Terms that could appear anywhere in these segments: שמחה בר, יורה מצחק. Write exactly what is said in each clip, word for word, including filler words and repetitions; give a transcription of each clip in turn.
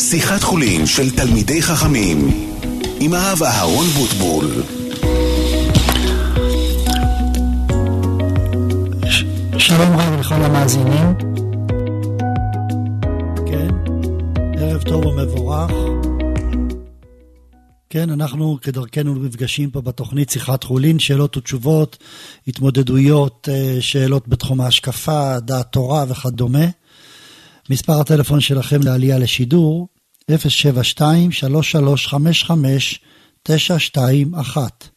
שיחת חולין של תלמידי חכמים עם הרב אהרן בוטבול. שלום רב לכל המאזינים. כן, ערב טוב ומבורך. כן, אנחנו כדרכנו נפגשים פה בתוכנית שיחת חולין, שאלות ותשובות, התמודדויות, שאלות בתחום ההשקפה, דעת תורה וכדומה. מספר הטלפון שלכם לעלייה לשידור אפס שבע שתיים שלוש שלוש חמש חמש תשע שתיים אחת.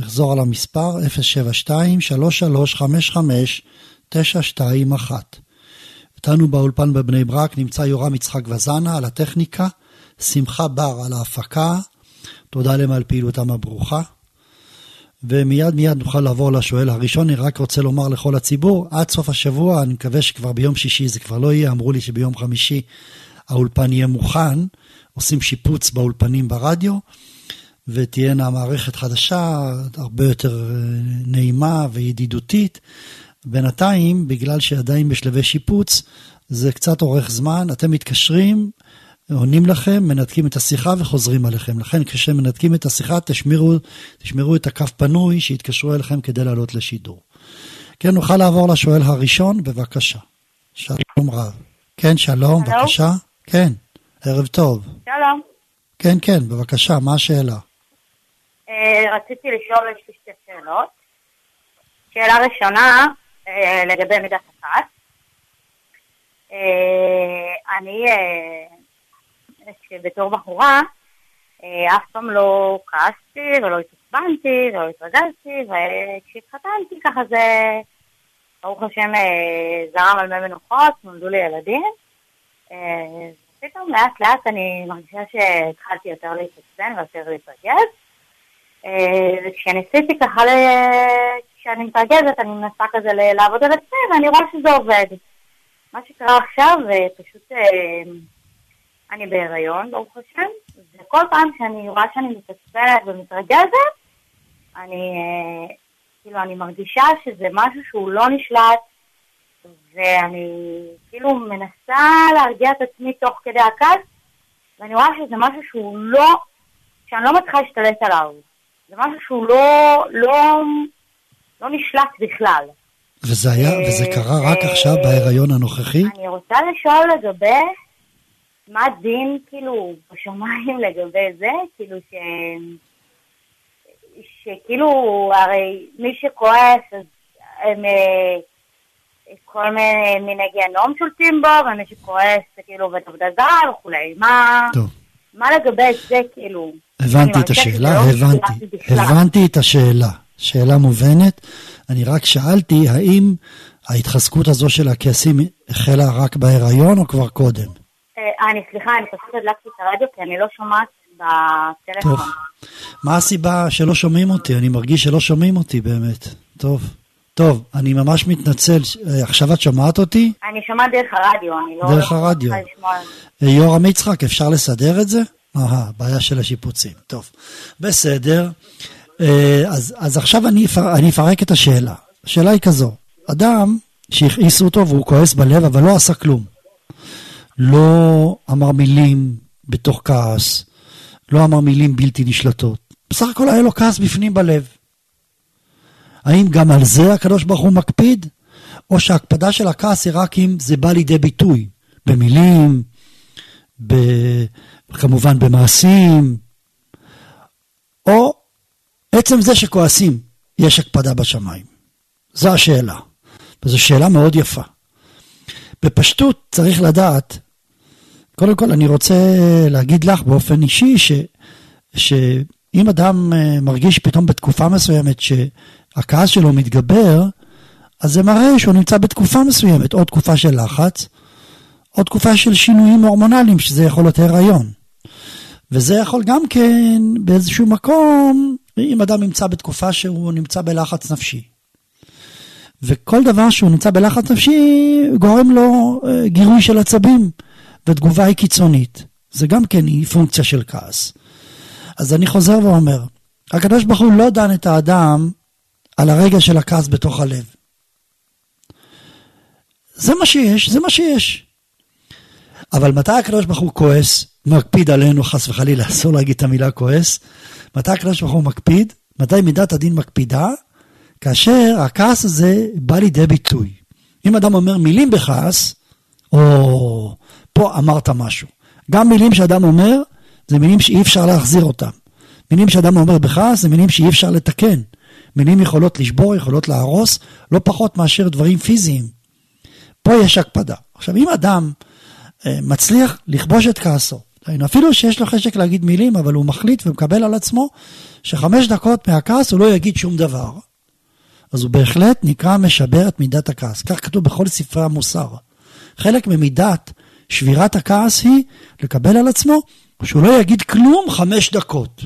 אחזור על המספר אפס שבע שתיים שלוש שלוש חמש חמש תשע שתיים אחת. איתנו באולפן בבני ברק נמצא יורה מצחק וזנה על הטכניקה, שמחה בר על ההפקה, תודה להם על פעילותם הברוכה. ומיד מיד נוכל לעבור לשואל הראשון. אני רק רוצה לומר לכל הציבור, עד סוף השבוע, אני מקווה שכבר ביום שישי זה כבר לא יהיה, אמרו לי שביום חמישי האולפן יהיה מוכן, עושים שיפוץ באולפנים ברדיו, ותהיינה מערכת חדשה, הרבה יותר נעימה וידידותית. בינתיים, בגלל שעדיין בשלבי שיפוץ, זה קצת אורך זמן, אתם מתקשרים, עונים לכם, מנתקים את השיחה וחוזרים עליכם. לכן כשמנתקים את השיחה, תשמרו, תשמרו את הקו פנוי שיתקשרו אליכם כדי לעלות לשידור. כן, נוכל לעבור לשואל הראשון, בבקשה. שלום רב. כן, שלום, Hello? בבקשה. כן, ערב טוב. שלום. כן, כן, בבקשה, מה השאלה? Uh, רציתי לשאול, יש לי שתי שאלות. שאלה ראשונה, uh, לגבי מידה אחת. Uh, אני... Uh, שבתור בחורה אף פעם לא כעסתי ולא התעצבנתי ולא התרגשתי, וכשהתחתנתי ככה זה ברוך השם זרם על מי מנוחות, נולדו לי ילדים, ופתאום לאט לאט אני מרגישה שהתחלתי יותר להתעצבן ויותר להתרגש, וכשניסיתי ככה, כשאני מתרגשת אני מנסה כזה לעבוד על עצמי ואני רואה שזה עובד. מה שקרה עכשיו פשוט... אני בהיריון, ברוך השם, וכל פעם שאני רואה שאני מתעצבנת ומתרגזת, אני, כאילו, אני מרגישה שזה משהו שהוא לא נשלט, ואני, כאילו, מנסה להרגיע את עצמי תוך כדי הכעס, ואני רואה שזה משהו שהוא לא, שאני לא מצליחה להשתלט עליו. זה משהו שהוא לא, לא, לא נשלט בכלל. וזה היה, וזה קרה רק עכשיו בהיריון הנוכחי? אני רוצה לשאול לגבי מה דין, כאילו, בשמיים לגבי זה, כאילו, ש... שכאילו, הרי מי שכועס, אז הם, כל מיני גיהנום שולטים בו, ומי שכועס, כאילו, ותעבודה זרה וכולי. מה... טוב. מה לגבי זה, כאילו... הבנתי את השאלה, הבנתי. הבנתי את השאלה. שאלה מובנת. אני רק שאלתי, האם ההתחזקות הזו של הכעסים החלה רק בהיריון או כבר קודם? אני סליחה, אני פשוט הדלקתי את הרדיו כי אני לא שומעת בטלפון. טוב, מה הסיבה שלא שומעים אותי? אני מרגיש שלא שומעים אותי באמת. טוב, טוב, אני ממש מתנצל. עכשיו את שומעת אותי? אני שומעת דרך הרדיו, אני לא... דרך הרדיו. יורה מצחק, אפשר לסדר את זה? אהה, בעיה של השיפוצים. טוב, בסדר. אז, אז עכשיו אני, אני אפרק את השאלה. השאלה היא כזו, אדם שהכעיסו אותו והוא כועס בלב אבל לא עשה כלום. לא אמר מילים בתוך כעס, לא אמר מילים בלתי נשלטות. בסך הכל היה לו כעס בפנים בלב. האם גם על זה הקדוש ברוך הוא מקפיד? או שההקפדה של הכעס היא רק אם זה בא לידי ביטוי? במילים, ב... כמובן במעשים, או עצם זה שכועסים, יש הקפדה בשמיים. זו השאלה, וזו שאלה מאוד יפה. בפשטות צריך לדעת, קודם כל אני רוצה להגיד לך באופן אישי, ש, שאם אדם מרגיש פתאום בתקופה מסוימת שהכעס שלו מתגבר, אז זה מראה שהוא נמצא בתקופה מסוימת, או תקופה של לחץ, או תקופה של שינויים הורמונליים, שזה יכול להיות הריון. וזה יכול גם כן באיזשהו מקום, אם אדם נמצא בתקופה שהוא נמצא בלחץ נפשי. וכל דבר שהוא נמצא בלחץ נפשי, גורם לו גירוי של עצבים, ותגובה היא קיצונית. זה גם כן היא פונקציה של כעס. אז אני חוזר ואומר, הקדוש ברוך הוא לא דן את האדם על הרגע של הכעס בתוך הלב. זה מה שיש, זה מה שיש. אבל מתי הקדוש ברוך הוא כועס? מקפיד עלינו חס וחלילה, אסור להגיד את המילה כועס. מתי הקדוש ברוך הוא מקפיד? מתי מידת הדין מקפידה? כאשר הכעס הזה בא לידי ביטוי. אם אדם אומר מילים בכעס, או פה אמרת משהו. גם מילים שאדם אומר, זה מילים שאי אפשר להחזיר אותם. מילים שאדם אומר בכעס, זה מילים שאי אפשר לתקן. מילים יכולות לשבור, יכולות להרוס, לא פחות מאשר דברים פיזיים. פה יש הקפדה. עכשיו, אם אדם מצליח לכבוש את כעסו, אפילו שיש לו חשק להגיד מילים, אבל הוא מחליט ומקבל על עצמו, שחמש דקות מהכעס הוא לא יגיד שום דבר. אז הוא בהחלט נקרא משבר את מידת הכעס. כך כתוב בכל ספרי המוסר. חלק ממידת שבירת הכעס היא לקבל על עצמו, שהוא לא יגיד כלום חמש דקות.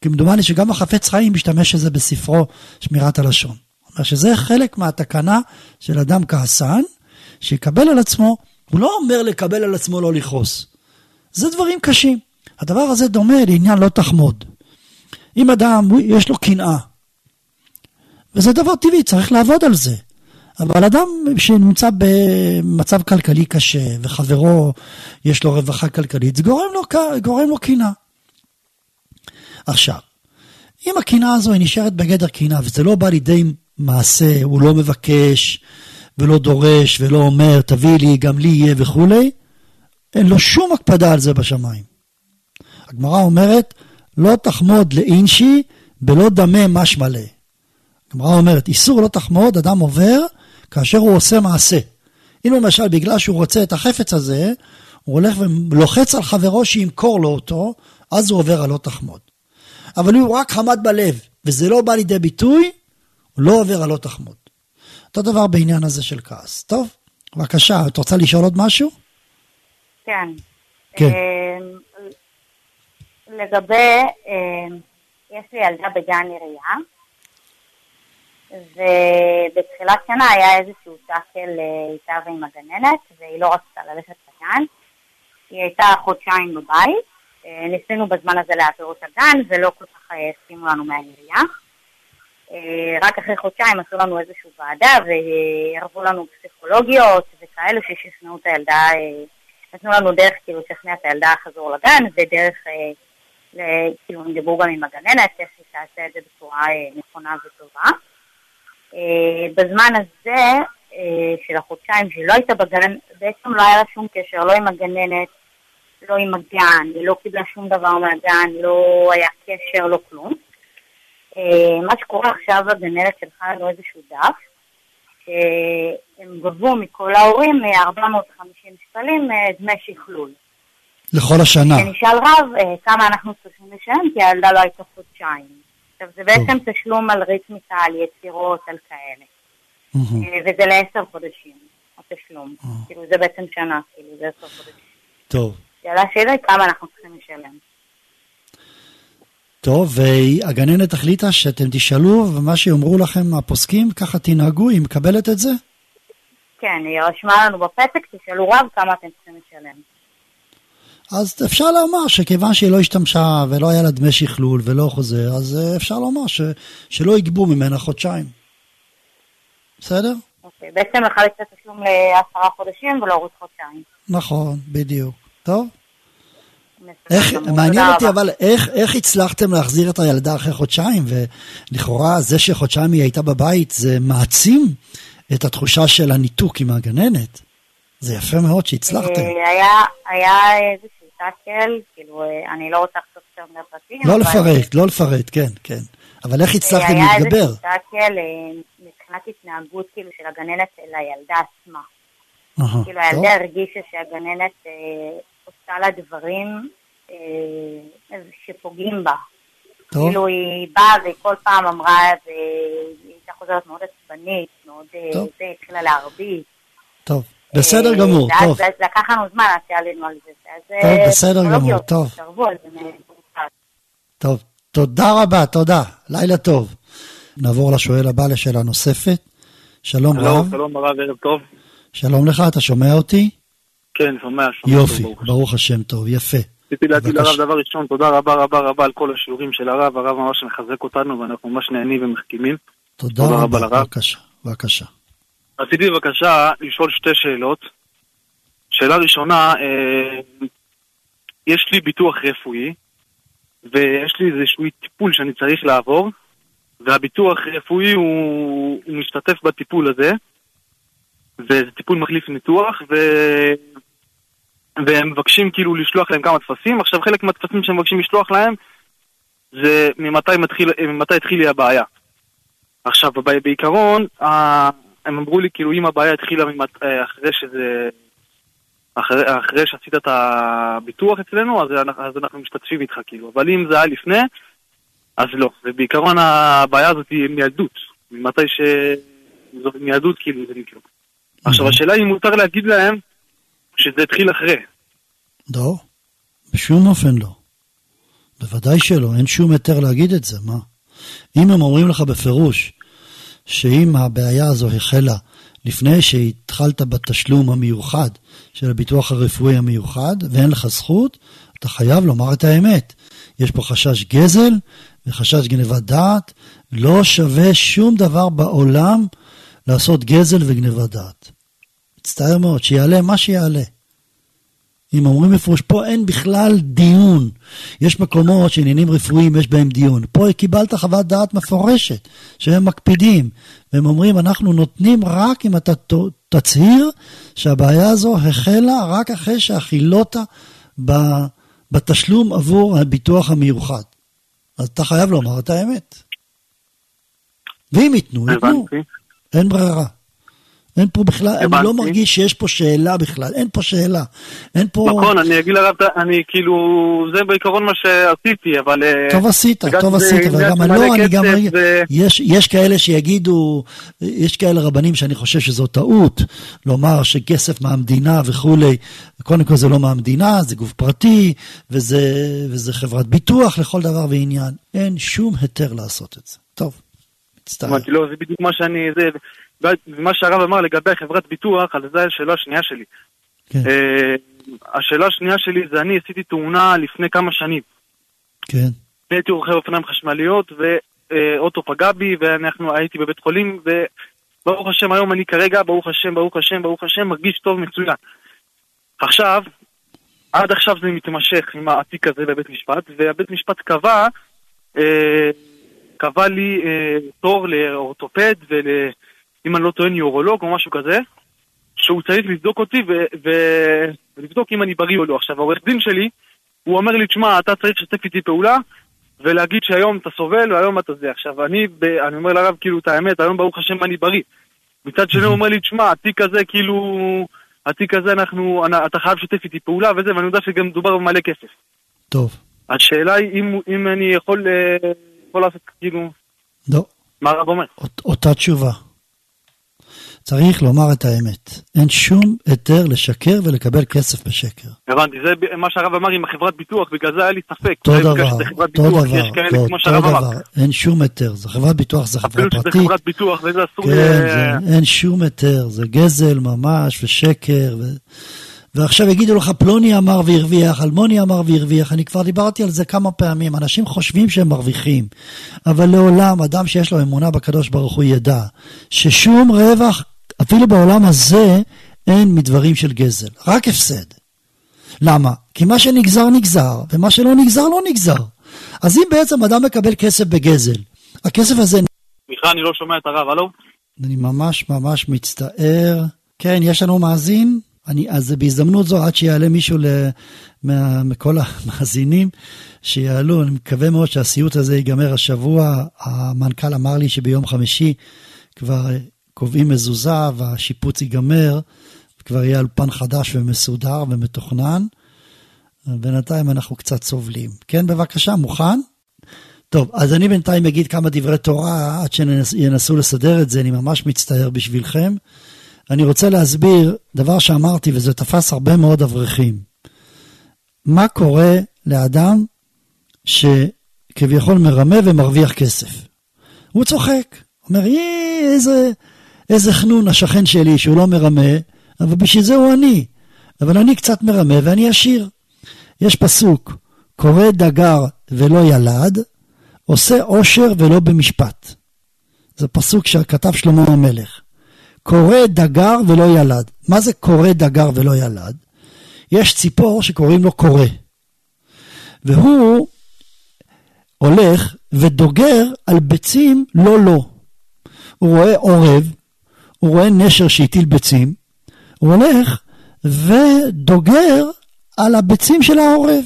כמדומני שגם החפץ חיים משתמש לזה בספרו שמירת הלשון. אומר שזה חלק מהתקנה של אדם כעסן, שיקבל על עצמו, הוא לא אומר לקבל על עצמו לא לכעוס. זה דברים קשים. הדבר הזה דומה לעניין לא תחמוד. אם אדם יש לו קנאה, וזה דבר טבעי, צריך לעבוד על זה. אבל אדם שנמצא במצב כלכלי קשה, וחברו יש לו רווחה כלכלית, זה גורם לו קנאה. עכשיו, אם הקנאה הזו היא נשארת בגדר קנאה, וזה לא בא לידי מעשה, הוא לא מבקש, ולא דורש, ולא אומר, תביא לי, גם לי יהיה וכו', אין לו שום הקפדה על זה בשמיים. הגמרא אומרת, לא תחמוד לאינשי, בלא דמה מש מלא. הגמרא אומרת, איסור לא תחמוד, אדם עובר, כאשר הוא עושה מעשה. אם למשל, בגלל שהוא רוצה את החפץ הזה, הוא הולך ולוחץ על חברו שימכור לו אותו, אז הוא עובר על לא תחמוד. אבל הוא רק חמד בלב, וזה לא בא לידי ביטוי, הוא לא עובר על לא תחמוד. אותו דבר בעניין הזה של כעס. טוב, בבקשה, את רוצה לשאול עוד משהו? כן. כן. לגבי, יש לי ילדה בגן עירייה, ובתחילת שנה היה איזשהו תקל איתה ועם הגננת, והיא לא רצתה ללכת לגן. היא הייתה חודשיים בבית, ניסינו בזמן הזה להעביר אותה גן, ולא כל כך הסכימו לנו מהעירייה. רק אחרי חודשיים עשו לנו איזושהי ועדה, והרבו לנו פסיכולוגיות וכאלה ששכנעו את הילדה, נתנו לנו דרך כאילו שכנע את הילדה חזור לגן, ודרך כאילו נדברו גם עם הגננת, איך היא תעשה את זה בצורה נכונה וטובה. בזמן הזה של החודשיים שהיא לא הייתה בגן, בעצם לא היה לה שום קשר, לא עם הגננת, לא עם הגן, היא לא קיבלה שום דבר מהגן, לא היה קשר, לא כלום. מה שקורה עכשיו, הגנרת שלחה לנו איזשהו דף, שהם גבו מכל ההורים ארבע מאות וחמישים שקלים דמי שכלול. לכל השנה. ונשאל רב כמה אנחנו צריכים לשלם, כי הילדה לא הייתה חודשיים. עכשיו זה בעצם תשלום על ריתמיקה, על יצירות, על כאלה. וזה לעשר חודשים, התשלום. כאילו זה בעצם שנה, כאילו זה עשר חודשים. טוב. שאלה שאלה היא כמה אנחנו צריכים לשלם. טוב, והגננת החליטה שאתם תשאלו, ומה שאומרו לכם הפוסקים, ככה תנהגו, היא מקבלת את זה? כן, היא רשמה לנו בפתק, תשאלו רב כמה אתם צריכים לשלם. אז אפשר לומר שכיוון שהיא לא השתמשה, ולא היה לה דמי שכלול, ולא חוזר, אז אפשר לומר ש... שלא יגבו ממנה חודשיים. בסדר? אוקיי, בעצם לחלק את התשלום לעשרה חודשים, ולא עוד חודשיים. נכון, בדיוק. טוב? איך, מעניין אותי אבל איך, איך הצלחתם להחזיר את הילדה אחרי חודשיים, ולכאורה זה שחודשיים היא הייתה בבית זה מעצים את התחושה של הניתוק עם הגננת. זה יפה מאוד שהצלחתם. היה, היה איזושהי תקל, כאילו אני לא רוצה לחשוב שם לפרטים. לא לפרט, לא לפרט, כן, כן. אבל איך הצלחתם להתגבר? היה איזושהי תקל מבחינת התנהגות כאילו של הגננת אל הילדה עצמה. כאילו הילדה הרגישה שהגננת עושה לה דברים אה, שפוגעים בה. טוב. כאילו היא באה וכל פעם אמרה, והיא הייתה חוזרת מאוד עצבנית, מאוד זה, התחילה להרביץ. טוב, בסדר אה, גמור, זה, טוב. זה, זה לקח לנו זמן, עשה לנו על זה. טוב, זה בסדר גמור, טוב. שתרבו, זה... טוב, תודה רבה, תודה. לילה טוב. נעבור לשואל הבא לשאלה נוספת. שלום רב. שלום, שלום רב, ערב טוב. שלום לך, אתה שומע אותי? כן, שומע, שומע. יופי, טוב, ברוך. ברוך השם טוב, יפה. רציתי להגיד לרב דבר ראשון, תודה רבה רבה רבה על כל השיעורים של הרב, הרב ממש מחזק אותנו ואנחנו ממש נהנים ומחכימים. תודה, תודה רבה, רבה לרב. בבקשה, בבקשה. רציתי בבקשה לשאול שתי שאלות. שאלה ראשונה, אה, יש לי ביטוח רפואי, ויש לי איזשהו טיפול שאני צריך לעבור, והביטוח רפואי הוא, הוא משתתף בטיפול הזה, וזה טיפול מחליף ניתוח, ו... והם מבקשים כאילו לשלוח להם כמה תפסים. עכשיו חלק מהתפסים שהם מבקשים לשלוח להם, זה ממתי, מתחיל, ממתי התחיל לי הבעיה. עכשיו, בעיקרון, הם אמרו לי כאילו אם הבעיה התחילה ממת... אחרי שזה... אחרי, אחרי שעשית את הביטוח אצלנו, אז אנחנו, אז אנחנו משתתפים איתך כאילו. אבל אם זה היה לפני, אז לא. ובעיקרון הבעיה הזאת היא מילדות. ממתי ש... זו מילדות כאילו זה נקרא. עכשיו, השאלה היא מותר להגיד להם שזה התחיל אחרי. לא. בשום אופן לא. בוודאי שלא. אין שום יותר להגיד את זה. מה? אם הם אומרים לך בפירוש שאם הבעיה הזו החלה לפני שהתחלת בתשלום המיוחד של הביטוח הרפואי המיוחד ואין לך זכות, אתה חייב לומר את האמת. יש פה חשש גזל וחשש גנבת דעת. לא שווה שום דבר בעולם לעשות גזל וגנבת דעת. מצטער מאוד, שיעלה מה שיעלה. אם אומרים מפרוש, פה אין בכלל דיון. יש מקומות שעניינים רפואיים יש בהם דיון. פה קיבלת חוות דעת מפורשת, שהם מקפידים, והם אומרים, אנחנו נותנים רק אם אתה תצהיר שהבעיה הזו החלה רק אחרי שהחילותה בתשלום עבור הביטוח המיוחד. אז אתה חייב לומר את האמת. ואם ייתנו, ייתנו. אין ברירה. אין פה בכלל, אני לא מרגיש שיש פה שאלה בכלל, אין פה שאלה, אין פה... נכון, אני אגיד לרב, אני כאילו, זה בעיקרון מה שעשיתי, אבל... טוב עשית, טוב עשית, אבל גם לא, אני גם... יש כאלה שיגידו, יש כאלה רבנים שאני חושב שזו טעות, לומר שכסף מהמדינה וכולי, קודם כל זה לא מהמדינה, זה גוף פרטי, וזה חברת ביטוח לכל דבר ועניין, אין שום היתר לעשות את זה, טוב, מצטער. לא, זה בדיוק מה שאני... ומה שהרב אמר לגבי חברת ביטוח, על זה השאלה השנייה שלי. כן. Uh, השאלה השנייה שלי זה אני עשיתי תאונה לפני כמה שנים. כן. הייתי רוכב אופניים חשמליות, ואוטו פגע בי, ואנחנו הייתי בבית חולים, וברוך השם היום אני כרגע, ברוך השם, ברוך השם, ברוך השם, מרגיש טוב מצוין. עכשיו, עד עכשיו זה מתמשך עם העתיק הזה בבית משפט, והבית משפט קבע, uh, קבע לי uh, תור לאורתופד ול... אם אני לא טוען יורולוג או משהו כזה, שהוא צריך לבדוק אותי ו- ו- ולבדוק אם אני בריא או לא. עכשיו, העורך דין שלי, הוא אומר לי, תשמע, אתה צריך לשתף איתי פעולה, ולהגיד שהיום אתה סובל, והיום אתה זה. עכשיו, אני, ב- אני אומר לרב, כאילו, את האמת, היום ברוך השם אני בריא. מצד שני, הוא אומר לי, תשמע, התיק הזה, כאילו, התיק הזה, אנחנו, אני, אתה חייב לשתף איתי פעולה, וזה, ואני יודע שגם דובר במלא כסף. טוב. השאלה היא, אם, אם אני יכול, יכול לעשות, כאילו, לא. מה הרב אומר? אות, אותה תשובה. צריך לומר את האמת. אין שום היתר לשקר ולקבל כסף בשקר. הבנתי, זה מה שהרב אמר עם החברת ביטוח, בגלל זה היה לי ספק. אותו דבר, אותו דבר. אין שום היתר. זה חברת ביטוח, זה חברה פרטית. זה חברת ביטוח, זה אסור... כן, אין שום היתר. זה גזל ממש ושקר. ועכשיו יגידו לך, פלוני אמר והרוויח, אלמוני אמר והרוויח, אני כבר דיברתי על זה כמה פעמים, אנשים חושבים שהם מרוויחים, אבל לעולם, אדם שיש לו אמונה בקדוש ברוך הוא ידע, ששום רווח, אפילו בעולם הזה, אין מדברים של גזל, רק הפסד. למה? כי מה שנגזר נגזר, ומה שלא נגזר לא נגזר. אז אם בעצם אדם מקבל כסף בגזל, הכסף הזה... מיכל, אני לא שומע את הרב, הלו? אני ממש ממש מצטער. כן, יש לנו מאזין? אני, אז בהזדמנות זו, עד שיעלה מישהו למה, מכל המאזינים שיעלו, אני מקווה מאוד שהסיוט הזה ייגמר השבוע. המנכ"ל אמר לי שביום חמישי כבר קובעים מזוזה והשיפוץ ייגמר, כבר יהיה אלפן חדש ומסודר ומתוכנן. בינתיים אנחנו קצת סובלים. כן, בבקשה, מוכן? טוב, אז אני בינתיים אגיד כמה דברי תורה עד שינסו לסדר את זה, אני ממש מצטער בשבילכם. אני רוצה להסביר דבר שאמרתי, וזה תפס הרבה מאוד אברכים. מה קורה לאדם שכביכול מרמה ומרוויח כסף? הוא צוחק, אומר, יי, איזה, איזה חנון השכן שלי שהוא לא מרמה, אבל בשביל זה הוא אני. אבל אני קצת מרמה ואני עשיר. יש פסוק, קורא דגר ולא ילד, עושה עושר ולא במשפט. זה פסוק שכתב שלמה המלך. קורא דגר ולא ילד. מה זה קורא דגר ולא ילד? יש ציפור שקוראים לו קורא. והוא הולך ודוגר על ביצים לא לא. הוא רואה עורב, הוא רואה נשר שהטיל ביצים, הוא הולך ודוגר על הביצים של העורב.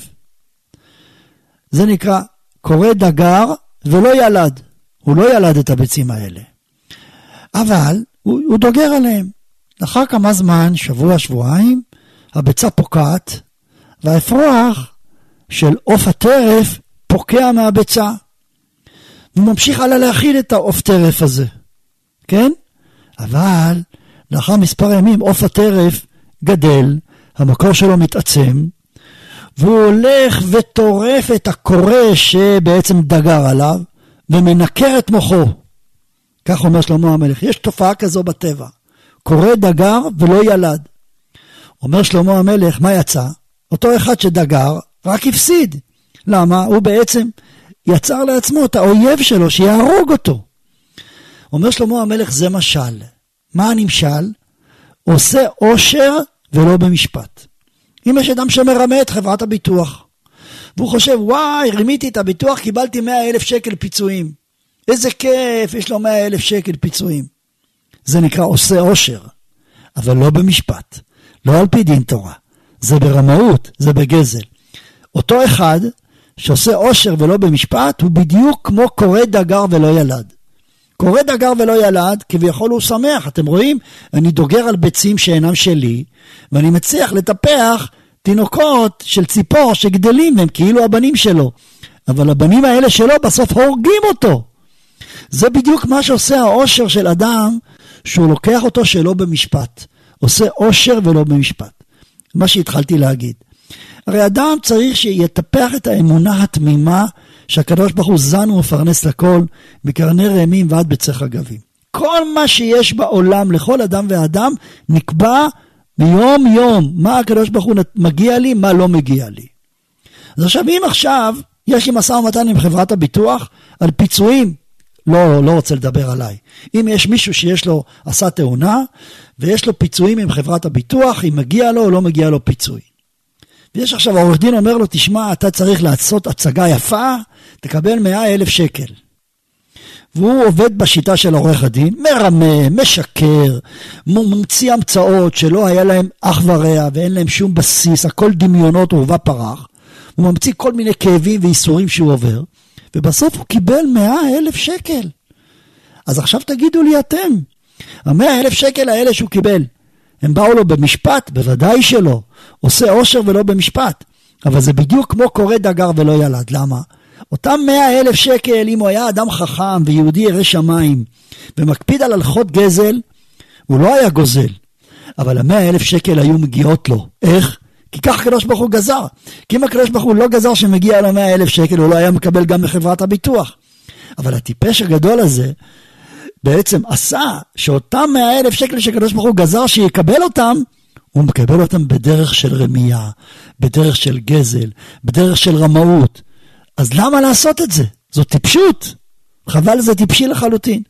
זה נקרא, קורא דגר ולא ילד. הוא לא ילד את הביצים האלה. אבל הוא, הוא דוגר עליהם. אחר כמה זמן, שבוע, שבועיים, הביצה פוקעת, והאפרוח של עוף הטרף פוקע מהביצה. הוא ממשיך הלאה להכיל את העוף טרף הזה. כן? אבל לאחר מספר ימים עוף הטרף גדל, המקור שלו מתעצם, והוא הולך וטורף את הקורא שבעצם דגר עליו, ומנקר את מוחו. כך אומר שלמה המלך, יש תופעה כזו בטבע, קורא דגר ולא ילד. אומר שלמה המלך, מה יצא? אותו אחד שדגר רק הפסיד. למה? הוא בעצם יצר לעצמו את האויב שלו שיהרוג אותו. אומר שלמה המלך, זה משל. מה הנמשל? עושה עושר ולא במשפט. אם יש אדם שמרמה את חברת הביטוח, והוא חושב, וואי, רימיתי את הביטוח, קיבלתי מאה אלף שקל פיצויים. איזה כיף, יש לו מאה אלף שקל פיצויים. זה נקרא עושה עושר, אבל לא במשפט, לא על פי דין תורה. זה ברמאות, זה בגזל. אותו אחד שעושה עושר ולא במשפט, הוא בדיוק כמו קורא דגר ולא ילד. קורא דגר ולא ילד, כביכול הוא שמח, אתם רואים? אני דוגר על ביצים שאינם שלי, ואני מצליח לטפח תינוקות של ציפור שגדלים, הם כאילו הבנים שלו. אבל הבנים האלה שלו בסוף הורגים אותו. זה בדיוק מה שעושה העושר של אדם, שהוא לוקח אותו שלא במשפט. עושה עושר ולא במשפט. מה שהתחלתי להגיד. הרי אדם צריך שיטפח את האמונה התמימה, שהקדוש ברוך הוא זן ומפרנס לכל, מקרני רעמים ועד בצח הגבים. כל מה שיש בעולם לכל אדם ואדם נקבע מיום יום, מה הקדוש ברוך הוא מגיע לי, מה לא מגיע לי. אז עכשיו, אם עכשיו יש לי משא ומתן עם חברת הביטוח על פיצויים, לא, לא רוצה לדבר עליי. אם יש מישהו שיש לו, עשה תאונה, ויש לו פיצויים עם חברת הביטוח, אם מגיע לו או לא מגיע לו פיצוי. ויש עכשיו, העורך דין אומר לו, תשמע, אתה צריך לעשות הצגה יפה, תקבל מאה אלף שקל. והוא עובד בשיטה של עורך הדין, מרמה, משקר, ממציא המצאות שלא היה להם אח ורע, ואין להם שום בסיס, הכל דמיונות עורבה פרח. הוא ממציא כל מיני כאבים ואיסורים שהוא עובר, ובסוף הוא קיבל מאה אלף שקל. אז עכשיו תגידו לי אתם, המאה אלף שקל האלה שהוא קיבל, הם באו לו במשפט, בוודאי שלא, עושה עושר ולא במשפט, אבל זה בדיוק כמו קורא דגר ולא ילד, למה? אותם מאה אלף שקל, אם הוא היה אדם חכם ויהודי ירא שמיים, ומקפיד על הלכות גזל, הוא לא היה גוזל, אבל המאה אלף שקל היו מגיעות לו, איך? כי כך הקדוש ברוך הוא גזר, כי אם הקדוש ברוך הוא לא גזר שמגיע לו מאה אלף שקל, הוא לא היה מקבל גם מחברת הביטוח, אבל הטיפש הגדול הזה, בעצם עשה שאותם מאה אלף שקל שקדוש ברוך הוא גזר שיקבל אותם, הוא מקבל אותם בדרך של רמייה, בדרך של גזל, בדרך של רמאות. אז למה לעשות את זה? זו טיפשות. חבל, זה טיפשי לחלוטין.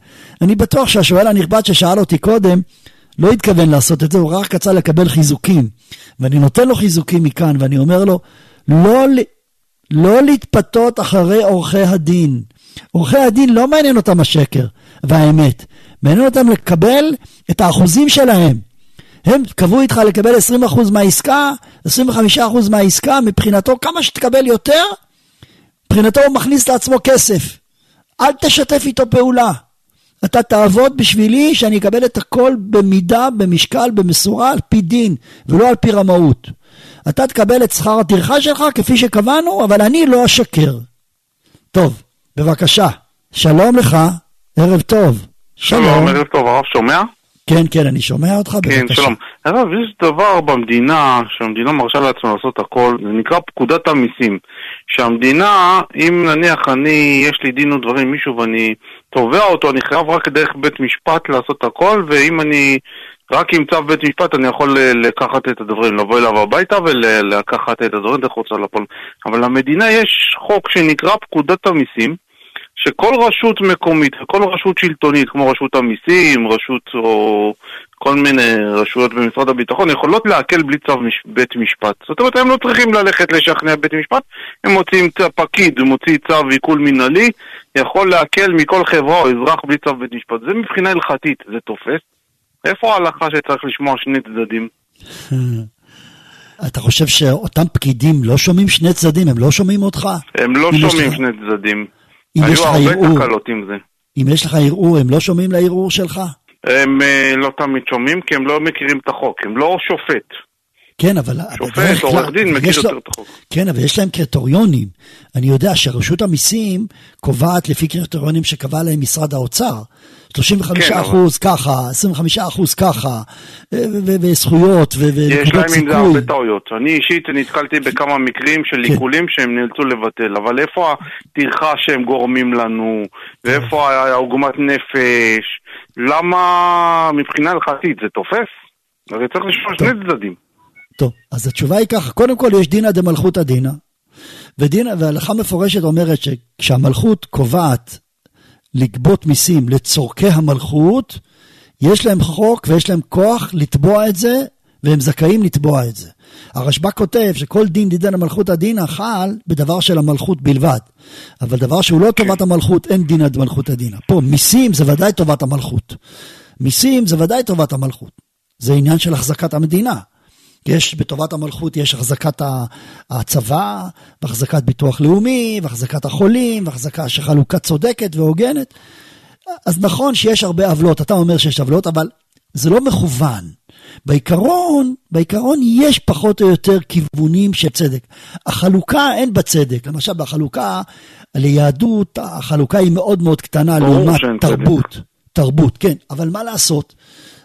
אני בטוח שהשואל הנכבד ששאל אותי קודם, לא התכוון לעשות את זה, הוא רק רצה לקבל חיזוקים. ואני נותן לו חיזוקים מכאן, ואני אומר לו, לא, לא להתפתות אחרי עורכי הדין. עורכי הדין לא מעניין אותם השקר והאמת. מעניין אותם לקבל את האחוזים שלהם. הם קבעו איתך לקבל עשרים אחוז מהעסקה, עשרים וחמישה אחוז מהעסקה, מבחינתו כמה שתקבל יותר, מבחינתו הוא מכניס לעצמו כסף. אל תשתף איתו פעולה. אתה תעבוד בשבילי שאני אקבל את הכל במידה, במשקל, במשורה, על פי דין, ולא על פי רמאות. אתה תקבל את שכר הטרחה שלך כפי שקבענו, אבל אני לא אשקר. טוב, בבקשה. שלום לך, ערב טוב. שלום, שלום ערב טוב, הרב שומע? כן, כן, אני שומע אותך. כן, בבקשה. שלום. הרב, יש דבר במדינה, שהמדינה מרשה לעצמה לעשות הכל, זה נקרא פקודת המיסים. שהמדינה, אם נניח אני, יש לי דין ודברים מישהו ואני תובע אותו, אני חייב רק דרך בית משפט לעשות הכל, ואם אני רק אמצא בית משפט, אני יכול לקחת את הדברים, לבוא אליו הביתה ולקחת את הדברים דרך הוצאה לפועל. אבל למדינה יש חוק שנקרא פקודת המיסים, שכל רשות מקומית, כל רשות שלטונית, כמו רשות המיסים, רשות או כל מיני רשויות במשרד הביטחון יכולות להקל בלי צו בית משפט. זאת אומרת, הם לא צריכים ללכת לשכנע בית משפט, הם מוציאים צו, פקיד מוציא צו עיקול מנהלי, יכול להקל מכל חברה או אזרח בלי צו בית משפט. זה מבחינה הלכתית, זה תופס. איפה ההלכה שצריך לשמוע שני צדדים? אתה חושב שאותם פקידים לא שומעים שני צדדים? הם לא שומעים אותך? הם לא שומעים שני צדדים. היו הרבה תקלות עם זה. אם יש לך ערעור, הם לא שומעים לערעור שלך? הם לא תמיד שומעים, כי הם לא מכירים את החוק, הם לא שופט. כן, אבל... שופט, עורך דין, מכיר יותר את החוק. כן, אבל יש להם קריטריונים. אני יודע שרשות המיסים קובעת לפי קריטריונים שקבע להם משרד האוצר. שלושים וחמישה אחוז ככה, עשרים וחמישה אחוז ככה, וזכויות, יש להם עם זה הרבה טעויות. אני אישית נתקלתי בכמה מקרים של עיקולים שהם נאלצו לבטל, אבל איפה הטרחה שהם גורמים לנו, ואיפה העוגמת נפש, למה מבחינה הלכתית זה תופס? הרי צריך לשמוע שני צדדים. טוב, אז התשובה היא ככה, קודם כל יש דינא דמלכותא דינא, וההלכה מפורשת אומרת שכשהמלכות קובעת לגבות מיסים לצורכי המלכות, יש להם חוק ויש להם כוח לתבוע את זה, והם זכאים לתבוע את זה. הרשב"א כותב שכל דין דין המלכות הדין החל בדבר של המלכות בלבד, אבל דבר שהוא לא טובת המלכות, אין דין עד מלכות הדין. פה מיסים זה ודאי טובת המלכות. מיסים זה ודאי טובת המלכות. זה עניין של החזקת המדינה. יש בטובת המלכות, יש החזקת הצבא, והחזקת ביטוח לאומי, והחזקת החולים, והחזקה שחלוקה צודקת והוגנת. אז נכון שיש הרבה עבלות, אתה אומר שיש עבלות, אבל זה לא מכוון. בעיקרון, בעיקרון יש פחות או יותר כיוונים של צדק. החלוקה אין בצדק. למשל, בחלוקה ליהדות, החלוקה היא מאוד מאוד קטנה, לעומת תרבות. צדק. תרבות, כן. אבל מה לעשות?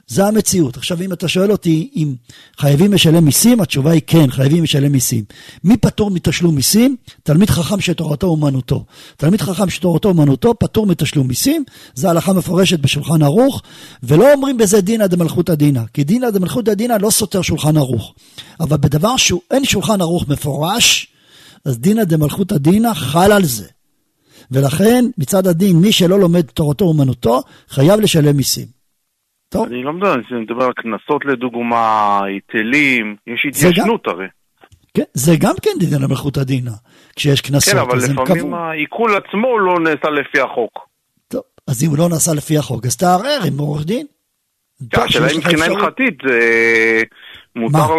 זה המציאות. עכשיו, אם אתה שואל אותי אם חייבים לשלם מיסים, התשובה היא כן, חייבים לשלם מיסים. מי פטור מתשלום מיסים? תלמיד חכם שתורתו אומנותו. תלמיד חכם שתורתו אומנותו פטור מתשלום מיסים, זה הלכה מפורשת בשולחן ערוך, ולא אומרים בזה דינא דמלכותא דינא, כי דינא דמלכותא דינא לא סותר שולחן ערוך. אבל בדבר שאין שולחן ערוך מפורש, אז דינא דמלכותא דינא חל על זה. ולכן, מצד הדין, מי שלא לומד תורתו אומנותו, חייב לשלם מיסים. טוב. אני לא מדבר, אני מדבר על כנסות לדוגמה, היטלים, יש התיישנות הרי. כן, זה גם כן דינא דמלכותא דינא, כשיש כנסות. כן, אבל לפעמים העיקול עצמו לא נעשה לפי החוק. טוב, אז אם לא נעשה לפי החוק, אז תערער עם עורך דין. השאלה היא מבחינה הלכתית, מותר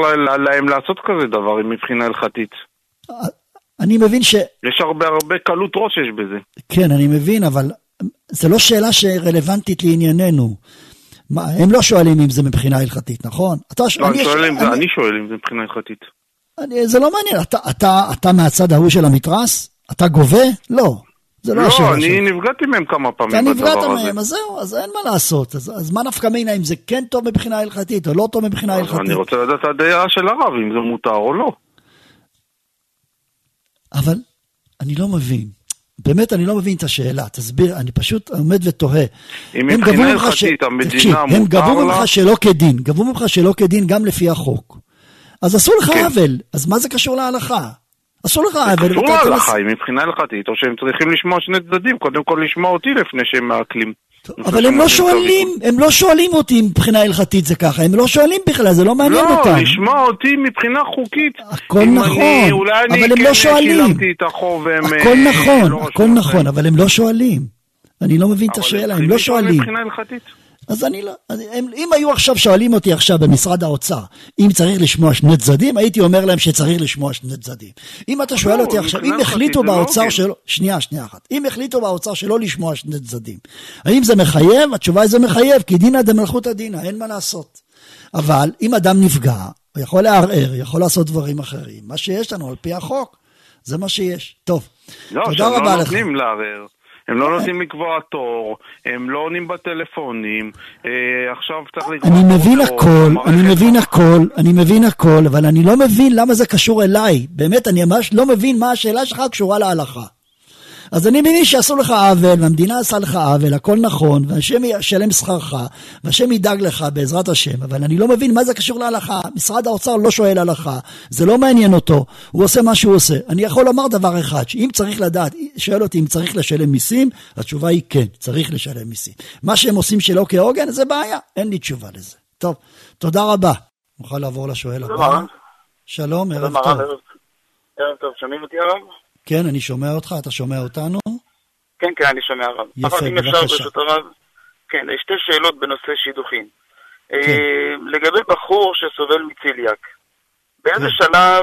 להם לעשות כזה דבר מבחינה הלכתית. אני מבין ש... יש הרבה הרבה קלות ראש יש בזה. כן, אני מבין, אבל זה לא שאלה שרלוונטית לענייננו. מה, הם לא שואלים אם זה מבחינה הלכתית, נכון? אתה ש... לא, אני, שואל אני... זה, אני שואל אם זה מבחינה הלכתית. אני, זה לא מעניין, אתה, אתה, אתה מהצד ההוא של המתרס? אתה גובה? לא. זה לא, לא אני נפגעתי מהם כמה פעמים. אתה נפגעת מהם, אז זהו, אז אין מה לעשות. אז, אז מה נפקא מינה, אם זה כן טוב מבחינה הלכתית או לא טוב מבחינה הלכתית? אני רוצה לדעת הדעה של הרב, אם זה מותר או לא. אבל אני לא מבין. באמת אני לא מבין את השאלה, תסביר, אני פשוט עומד ותוהה. אם מבחינה הלכתית המדינה מותר לה... הם גבו ממך שלא כדין, גבו ממך שלא כדין גם לפי החוק. אז עשו לך עוול, אז מה זה קשור להלכה? עשו לך עוול... זה קשור להלכה, אם מבחינה הלכתית, או שהם צריכים לשמוע שני צדדים, קודם כל לשמוע אותי לפני שהם מעקלים. אבל הם לא שואלים, הם לא שואלים אותי מבחינה הלכתית זה ככה, הם לא שואלים בכלל, זה לא מעניין אותם. לא, נשמע אותי מבחינה חוקית. הכל נכון, אבל הם לא שואלים. הכל נכון, הכל נכון, אבל הם לא שואלים. אני לא מבין את השאלה, הם לא שואלים. אז אני לא, אם היו עכשיו שואלים אותי עכשיו במשרד האוצר, אם צריך לשמוע שני צדדים, הייתי אומר להם שצריך לשמוע שני צדדים. אם אתה שואל אותי עכשיו, אם החליטו באוצר שלא, שנייה, שנייה אחת, אם החליטו באוצר שלא לשמוע שני צדדים, האם זה מחייב? התשובה היא זה מחייב, כי דינא דמלכותא דינא, אין מה לעשות. אבל אם אדם נפגע, הוא יכול לערער, יכול לעשות דברים אחרים. מה שיש לנו על פי החוק, זה מה שיש. טוב, תודה רבה לך. הם לא נותנים לקבוע תור, הם לא עונים בטלפונים, עכשיו צריך לקבוע תור. אני מבין הכל, אני מבין הכל, אני מבין הכל, אבל אני לא מבין למה זה קשור אליי. באמת, אני ממש לא מבין מה השאלה שלך קשורה להלכה. אז אני מבין שעשו לך עוול, והמדינה עשה לך עוול, הכל נכון, והשם ישלם שכרך, והשם ידאג לך בעזרת השם, אבל אני לא מבין מה זה קשור להלכה. משרד האוצר לא שואל הלכה, זה לא מעניין אותו, הוא עושה מה שהוא עושה. אני יכול לומר דבר אחד, שאם צריך לדעת, שואל אותי אם צריך לשלם מיסים, התשובה היא כן, צריך לשלם מיסים. מה שהם עושים שלא כהוגן, זה בעיה, אין לי תשובה לזה. טוב, תודה רבה. נוכל לעבור לשואל הבא. שלום, ערב טוב. ערב טוב, שומעים אותי הרב? כן, אני שומע אותך, אתה שומע אותנו? כן, כן, אני שומע הרב. יפה, בבקשה. כן, שתי שאלות בנושא שידוכים. לגבי בחור שסובל מציליאק, באיזה שלב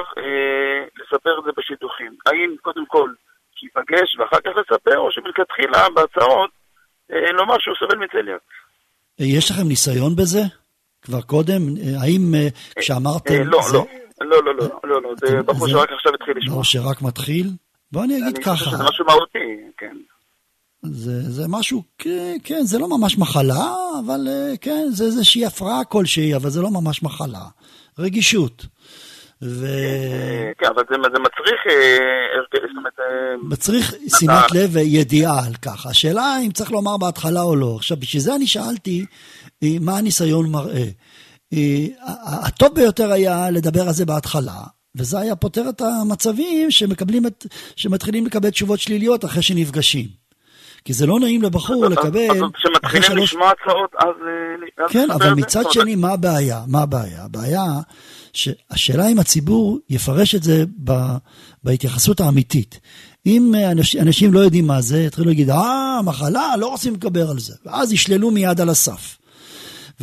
לספר את זה בשידוכים? האם קודם כל שיפגש ואחר כך לספר, או שמלכתחילה בהצעות לומר שהוא סובל מציליאק? יש לכם ניסיון בזה? כבר קודם? האם כשאמרתם... לא, לא. לא, לא, לא, לא, זה בחור שרק עכשיו התחיל לשמוע. לא, שרק מתחיל? בוא אני אגיד ככה. אני חושב שזה משהו מהותי, כן. זה משהו, כן, זה לא ממש מחלה, אבל כן, זה איזושהי הפרעה כלשהי, אבל זה לא ממש מחלה. רגישות. כן, אבל זה מצריך... מצריך שימת לב וידיעה על כך. השאלה אם צריך לומר בהתחלה או לא. עכשיו, בשביל זה אני שאלתי מה הניסיון מראה. הטוב ביותר היה לדבר על זה בהתחלה, וזה היה פותר את המצבים שמקבלים את, שמתחילים לקבל תשובות שליליות אחרי שנפגשים. כי זה לא נעים לבחור לקבל... שמתחילים לשמוע הצעות, אז... כן, אבל מצד שני, מה הבעיה? מה הבעיה? הבעיה שהשאלה אם הציבור יפרש את זה בהתייחסות האמיתית. אם אנשים לא יודעים מה זה, יתחילו להגיד, אה, מחלה, לא רוצים לקבל על זה. ואז ישללו מיד על הסף.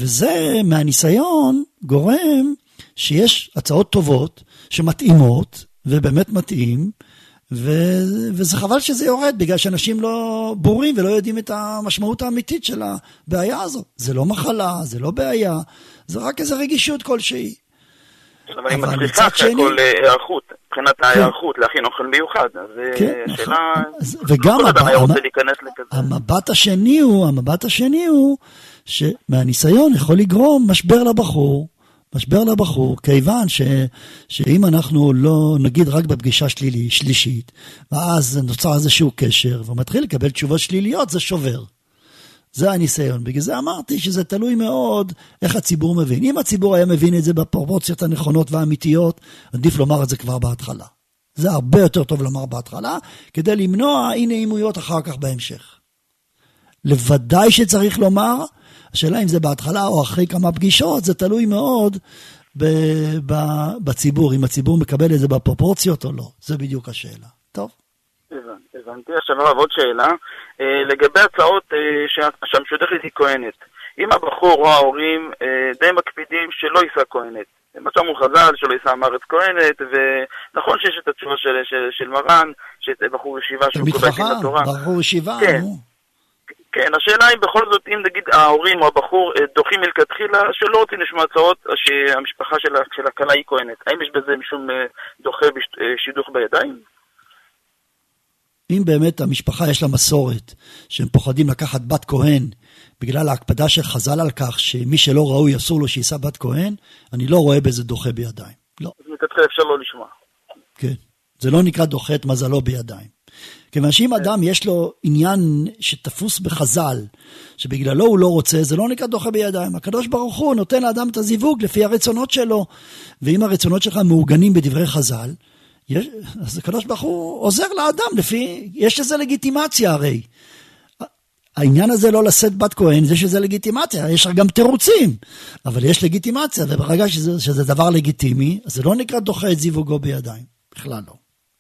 וזה מהניסיון גורם שיש הצעות טובות שמתאימות ובאמת מתאים, וזה חבל שזה יורד בגלל שאנשים לא בורים ולא יודעים את המשמעות האמיתית של הבעיה הזאת. זה לא מחלה, זה לא בעיה, זה רק איזו רגישות כלשהי. אבל אם מצליחה שהכל הערכות, מבחינת הערכות להכין אוכל מיוחד, אז שאלה, וגם המבט השני הוא, המבט השני הוא, שמהניסיון יכול לגרום משבר לבחור, משבר לבחור, כיוון ש, שאם אנחנו לא נגיד רק בפגישה שלילי, שלישית, ואז נוצר איזשהו קשר, ומתחיל לקבל תשובות שליליות, זה שובר. זה הניסיון. בגלל זה אמרתי שזה תלוי מאוד איך הציבור מבין. אם הציבור היה מבין את זה בפרופורציות הנכונות והאמיתיות, עדיף לומר את זה כבר בהתחלה. זה הרבה יותר טוב לומר בהתחלה, כדי למנוע אי נעימויות אחר כך בהמשך. לוודאי שצריך לומר, השאלה אם זה בהתחלה או אחרי כמה פגישות, זה תלוי מאוד ב- ב- בציבור, אם הציבור מקבל את זה בפרופורציות או לא. זה בדיוק השאלה. טוב? הבנתי, הבנתי. עכשיו עוד שאלה. אה, לגבי הצעות אה, ש- שהמשודכת היא כהנת. אם הבחור או ההורים אה, די מקפידים שלא יישא כהנת. מה שאמרו חז"ל, שלא יישא מארץ כהנת, ונכון שיש את התשובה של, של, של מרן, שבחור ישיבה שהוא קובע את התורה. בחור ישיבה, כן. נו. כן, השאלה אם בכל זאת, אם נגיד ההורים או הבחור דוחים מלכתחילה שלא רוצים לשמוע הצעות שהמשפחה של הקלה היא כהנת, האם יש בזה משום דוחה שידוך בידיים? אם באמת המשפחה יש לה מסורת שהם פוחדים לקחת בת כהן בגלל ההקפדה שחזל על כך שמי שלא ראוי אסור לו שיישא בת כהן, אני לא רואה בזה דוחה בידיים. לא. אז מלכתחילה אפשר לא לשמוע. כן, זה לא נקרא דוחה את מזלו בידיים. כיוון שאם אדם יש לו עניין שתפוס בחזל, שבגללו הוא לא רוצה, זה לא נקרא דוחה בידיים. הקדוש ברוך הוא נותן לאדם את הזיווג לפי הרצונות שלו, ואם הרצונות שלך מעוגנים בדברי חזל, יש, אז הקדוש ברוך הוא עוזר לאדם לפי, יש לזה לגיטימציה הרי. העניין הזה לא לשאת בת כהן, זה שזה לגיטימציה, יש גם תירוצים, אבל יש לגיטימציה, וברגע שזה, שזה דבר לגיטימי, אז זה לא נקרא דוחה את זיווגו בידיים, בכלל לא.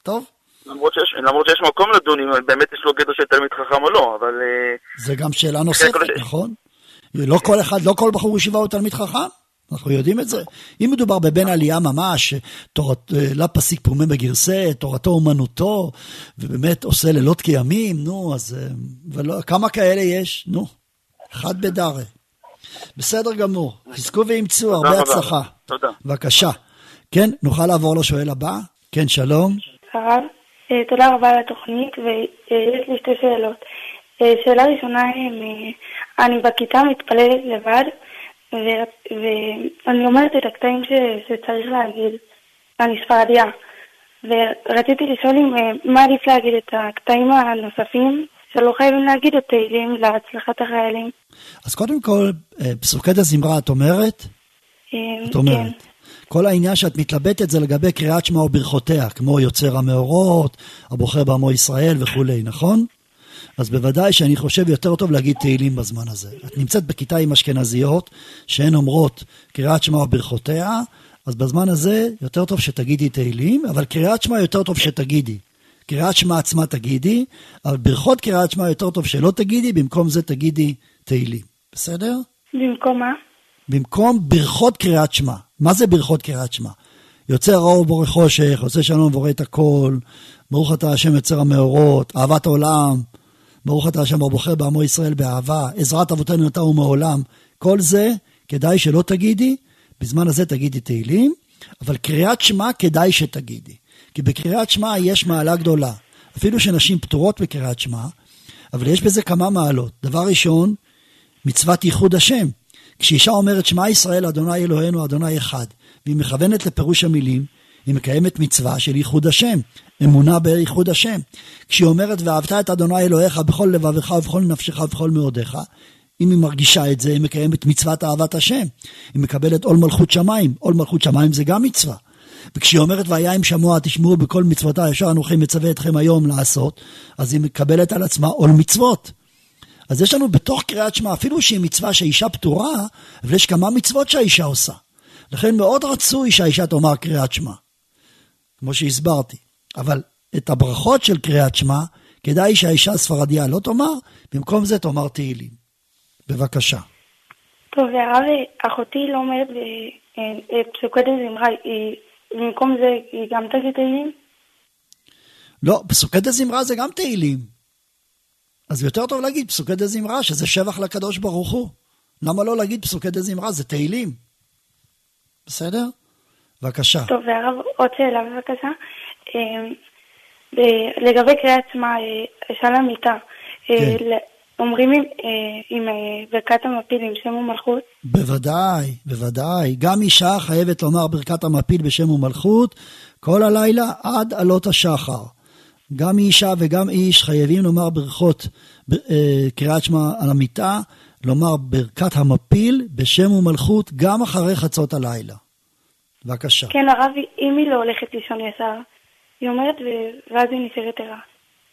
טוב? למרות שיש, למרות שיש מקום לדון, אם באמת יש לו גדו של תלמיד חכם או לא, אבל... זה גם שאלה נוספת, נכון? לא כל אחד, לא כל בחור ישיבה הוא תלמיד חכם, אנחנו יודעים את זה. אם מדובר בבן עלייה ממש, תורת, לא פסיק פומי בגרסה, תורתו אומנותו, ובאמת עושה לילות כימים, נו, אז... ולא, כמה כאלה יש? נו, אחד בדרה. בסדר גמור, חזקו ואימצו, הרבה הצלחה. תודה. בבקשה. כן, נוכל לעבור לשואל הבא? כן, שלום. הרב. תודה רבה על התוכנית, ויש לי שתי שאלות. שאלה ראשונה היא, אני בכיתה מתפללת לבד, ואני אומרת את הקטעים שצריך להגיד, אני ספרדיה, ורציתי לשאול מה עדיף להגיד את הקטעים הנוספים, שלא חייבים להגיד את תהילים להצלחת החיילים. אז קודם כל, פסוקת הזמרה, את אומרת? את אומרת. כל העניין שאת מתלבטת זה לגבי קריאת שמע וברכותיה, כמו יוצר המאורות, הבוחר בעמו ישראל וכו', נכון? אז בוודאי שאני חושב יותר טוב להגיד תהילים בזמן הזה. את נמצאת בכיתה עם אשכנזיות, שהן אומרות קריאת שמע וברכותיה, אז בזמן הזה יותר טוב שתגידי תהילים, אבל קריאת שמע יותר טוב שתגידי. קריאת שמע עצמה תגידי, אבל ברכות קריאת שמע יותר טוב שלא תגידי, במקום זה תגידי תהילים. בסדר? במקום מה? במקום ברכות קריאת שמע. מה זה ברכות קריאת שמע? יוצא הרע ובורא חושך, עושה שלום ובורא את הכל, ברוך אתה השם יוצר המאורות, אהבת עולם, ברוך אתה השם הבוחר בעמו ישראל באהבה, עזרת אבותינו נתנו מעולם, כל זה כדאי שלא תגידי, בזמן הזה תגידי תהילים, אבל קריאת שמע כדאי שתגידי, כי בקריאת שמע יש מעלה גדולה, אפילו שנשים פטורות בקריאת שמע, אבל יש בזה כמה מעלות. דבר ראשון, מצוות ייחוד השם, כשאישה אומרת שמע ישראל אדוני אלוהינו אדוני אחד, והיא מכוונת לפירוש המילים, היא מקיימת מצווה של ייחוד השם, אמונה בייחוד השם. כשהיא אומרת ואהבת את אדוני אלוהיך בכל לבבך ובכל נפשך ובכל מאודיך, אם היא מרגישה את זה, היא מקיימת מצוות אהבת השם. היא מקבלת עול מלכות שמיים, עול מלכות שמיים זה גם מצווה. וכשהיא אומרת והיה אם שמוע תשמעו בכל מצוותה ישר אנוכי מצווה אתכם היום לעשות, אז היא מקבלת על עצמה עול מצוות. אז יש לנו בתוך קריאת שמע, אפילו שהיא מצווה שהאישה פטורה, אבל יש כמה מצוות שהאישה עושה. לכן מאוד רצוי שהאישה תאמר קריאת שמע, כמו שהסברתי. אבל את הברכות של קריאת שמע, כדאי שהאישה הספרדיה לא תאמר, במקום זה תאמר תהילים. בבקשה. טוב, הרב, אחותי לא אומרת פסוקי דזמרה, במקום זה היא גם תגיד תהילים? לא, פסוקי דזמרה זה גם תהילים. אז יותר טוב להגיד פסוקי דזמרה, שזה שבח לקדוש ברוך הוא. למה לא להגיד פסוקי דזמרה? זה תהילים. בסדר? בבקשה. טוב, והרב, עוד שאלה, בבקשה. לגבי קריאת שמע, שעל המיטה, אומרים עם ברכת המפיל, עם שם ומלכות? בוודאי, בוודאי. גם אישה חייבת לומר ברכת המפיל בשם ומלכות, כל הלילה עד עלות השחר. גם אישה וגם איש חייבים לומר ברכות קריאת שמע על המיטה, לומר ברכת המפיל בשם ומלכות גם אחרי חצות הלילה. בבקשה. כן, הרב, אם היא לא הולכת לישון ישר, היא אומרת ואז היא נשארת ערה.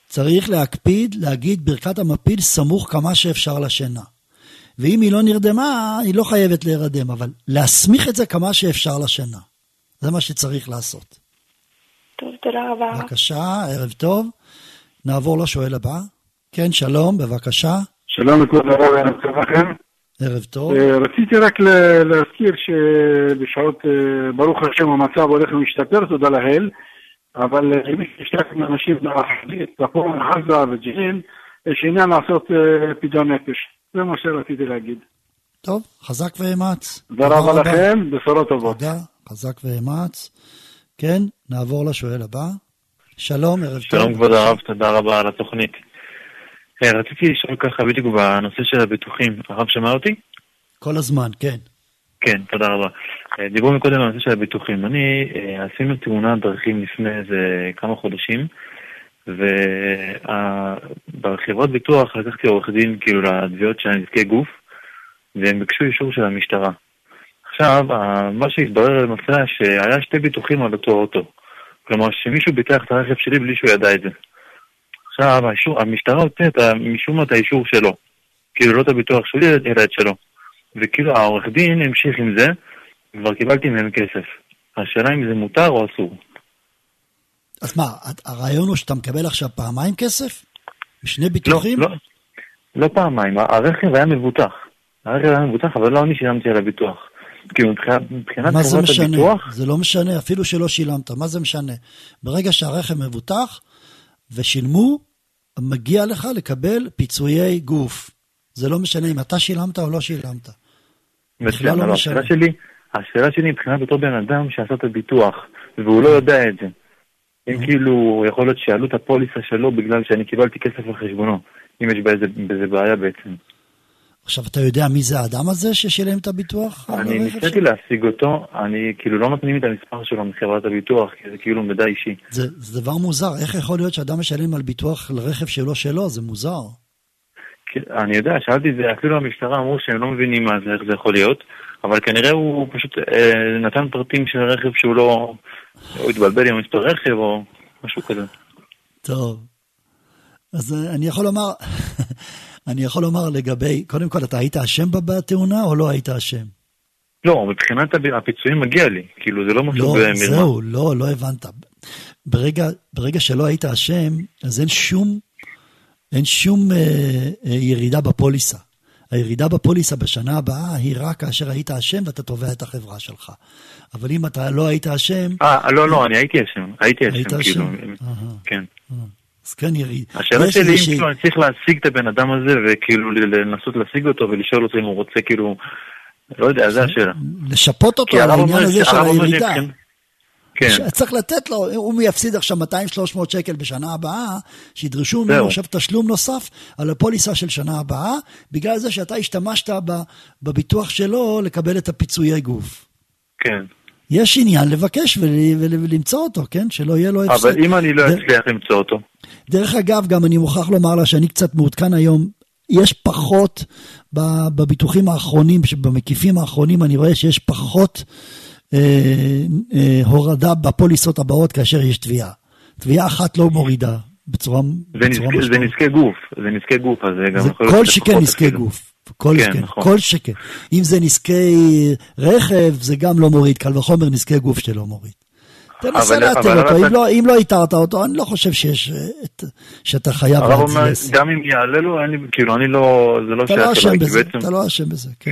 צריך להקפיד להגיד ברכת המפיל סמוך כמה שאפשר לשינה. ואם היא לא נרדמה, היא לא חייבת להירדם, אבל להסמיך את זה כמה שאפשר לשינה. זה מה שצריך לעשות. טוב, תודה רבה. בבקשה, ערב טוב. נעבור לשואל הבא. כן, שלום, בבקשה. שלום לכבוד הרב, אני מצטרף לכם. ערב טוב. רציתי רק להזכיר שבשעות ברוך השם המצב הולך ומשתפר, תודה להל, אבל אם ישתף עם אנשים מהחזית, לפורום חזה וג'היל, יש עניין לעשות פדיון נפש. זה מה שרציתי להגיד. טוב, חזק ואמץ. תודה רבה לכם, בשורות טובות. תודה, חזק ואמץ. כן, נעבור לשואל הבא. שלום, ערב טוב. שלום כבוד הרב, תודה רבה על התוכנית. רציתי לשאול ככה בדיוק בנושא של הביטוחים. הרב שמע אותי? כל הזמן, כן. כן, תודה רבה. דיברו מקודם על הנושא של הביטוחים. אני עשינו תאונת דרכים לפני איזה כמה חודשים, ובחברת ביטוח לקחתי עורך דין כאילו לדביעות של נזקי גוף, והם ביקשו אישור של המשטרה. עכשיו, מה שהתברר למעשה שהיה שתי ביטוחים על אותו אוטו. כלומר, שמישהו ביטח את הרכב שלי בלי שהוא ידע את זה. עכשיו, המשטרה הוצאת משום מה את האישור שלו. כאילו לא את הביטוח שלי, אלא את שלו. וכאילו העורך דין המשיך עם זה, כבר קיבלתי מהם כסף. השאלה אם זה מותר או אסור. אז מה, הרעיון הוא שאתה מקבל עכשיו פעמיים כסף? בשני ביטוחים? לא, לא, לא פעמיים. הרכב היה מבוטח. הרכב היה מבוטח, אבל לא אני שילמתי על הביטוח. כאילו מבחינת חברת הביטוח... זה לא משנה, אפילו שלא שילמת. מה זה משנה? ברגע שהרכב מבוטח, ושילמו, מגיע לך לקבל פיצויי גוף. זה לא משנה אם אתה שילמת או לא שילמת. בכלל לא משנה. השאלה שלי, השאלה שלי מבחינת אותו בן אדם שעשה את הביטוח, והוא לא יודע את זה. אם כאילו יכול להיות שעלות הפוליסה שלו בגלל שאני קיבלתי כסף לחשבונו, אם יש באיזה בעיה בעצם. עכשיו אתה יודע מי זה האדם הזה ששילם את הביטוח? אני ניסיתי להשיג אותו, אני כאילו לא נותנים את המספר שלו מחברת הביטוח, כי זה כאילו מידע אישי. זה, זה דבר מוזר, איך יכול להיות שאדם משלם על ביטוח לרכב שלו שלו? זה מוזר. אני יודע, שאלתי את זה, אפילו המשטרה אמרו שהם לא מבינים מה זה, איך זה יכול להיות, אבל כנראה הוא פשוט אה, נתן פרטים של רכב שהוא לא, הוא התבלבל עם מספר רכב או משהו כזה. טוב. אז אני יכול לומר, אני יכול לומר לגבי, קודם כל, אתה היית אשם בתאונה או לא היית אשם? לא, מבחינת הפיצויים מגיע לי, כאילו זה לא מפתיע במרמה. לא, זהו, לא, לא הבנת. ברגע, ברגע שלא היית אשם, אז אין שום, אין שום אה, אה, ירידה בפוליסה. הירידה בפוליסה בשנה הבאה היא רק כאשר היית אשם ואתה תובע את החברה שלך. אבל אם אתה לא היית אשם... אה, לא, לא, אני הייתי אשם. הייתי אשם, כאילו. כן. אז כן יריד. השאלה שלי, אם אני צריך להשיג את הבן אדם הזה, וכאילו לנסות להשיג אותו ולשאול אותו אם הוא רוצה, כאילו... לא יודע, זה השאלה. לשפות אותו על העניין הזה של הירידה. צריך לתת לו, הוא יפסיד עכשיו מאתיים שלוש מאות שקל בשנה הבאה, שידרשו ממנו עכשיו תשלום נוסף על הפוליסה של שנה הבאה, בגלל זה שאתה השתמשת בביטוח שלו לקבל את הפיצויי גוף. כן. יש עניין לבקש ולמצוא אותו, כן? שלא יהיה לו הפסד. אבל אם אני לא אצליח למצוא אותו. דרך אגב, גם אני מוכרח לומר לה שאני קצת מעודכן היום, יש פחות בביטוחים האחרונים, במקיפים האחרונים אני רואה שיש פחות אה, אה, הורדה בפוליסות הבאות כאשר יש תביעה. תביעה אחת לא מורידה בצורה... זה, בצורה נזק, זה נזקי גוף, זה נזקי גוף. אז זה גם זה כל שכן נזקי אפילו. גוף. כל כן, שכן, נכון. כל שכן. אם זה נזקי רכב, זה גם לא מוריד, קל וחומר נזקי גוף שלא מוריד. תנסה לאתר אותו, אם לא, אם לא התארת אותו, אני לא חושב שיש, שאתה חייב להצלס. גם אם יעלה לו, כאילו אני לא, זה לא שאלה שלו, כי בעצם... אתה לא אשם בזה, כן.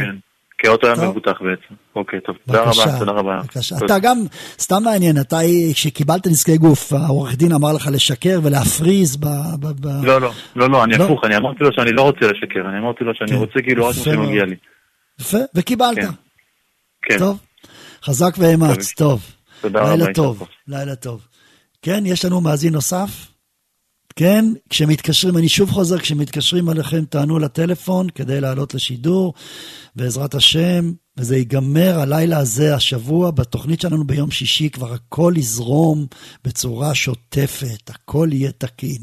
כי האוטו היה מבוטח בעצם. אוקיי, טוב, תודה רבה, תודה רבה. אתה גם, סתם מעניין, אתה, כשקיבלת נזקי גוף, העורך דין אמר לך לשקר ולהפריז ב... לא, לא, לא, לא, אני הפוך, אני אמרתי לו שאני לא רוצה לשקר, אני אמרתי לו שאני רוצה כאילו רק שמגיע לי. יפה, וקיבלת. טוב, חזק ואמץ, טוב. לילה טוב, לילה טוב. כן, יש לנו מאזין נוסף. כן, כשמתקשרים, אני שוב חוזר, כשמתקשרים עליכם, תענו לטלפון כדי לעלות לשידור, בעזרת השם, וזה ייגמר הלילה הזה, השבוע, בתוכנית שלנו ביום שישי, כבר הכל יזרום בצורה שוטפת, הכל יהיה תקין.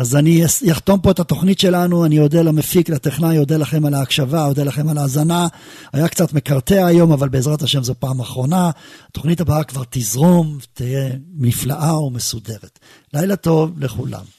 אז אני אחתום פה את התוכנית שלנו, אני יודע למפיק, לטכנאי, יודע לכם על ההקשבה, יודע לכם על ההזנה, היה קצת מקרטע היום, אבל בעזרת השם זו פעם אחרונה, התוכנית הבאה כבר תזרום, תהיה מפלאה ומסודרת. לילה טוב לכולם.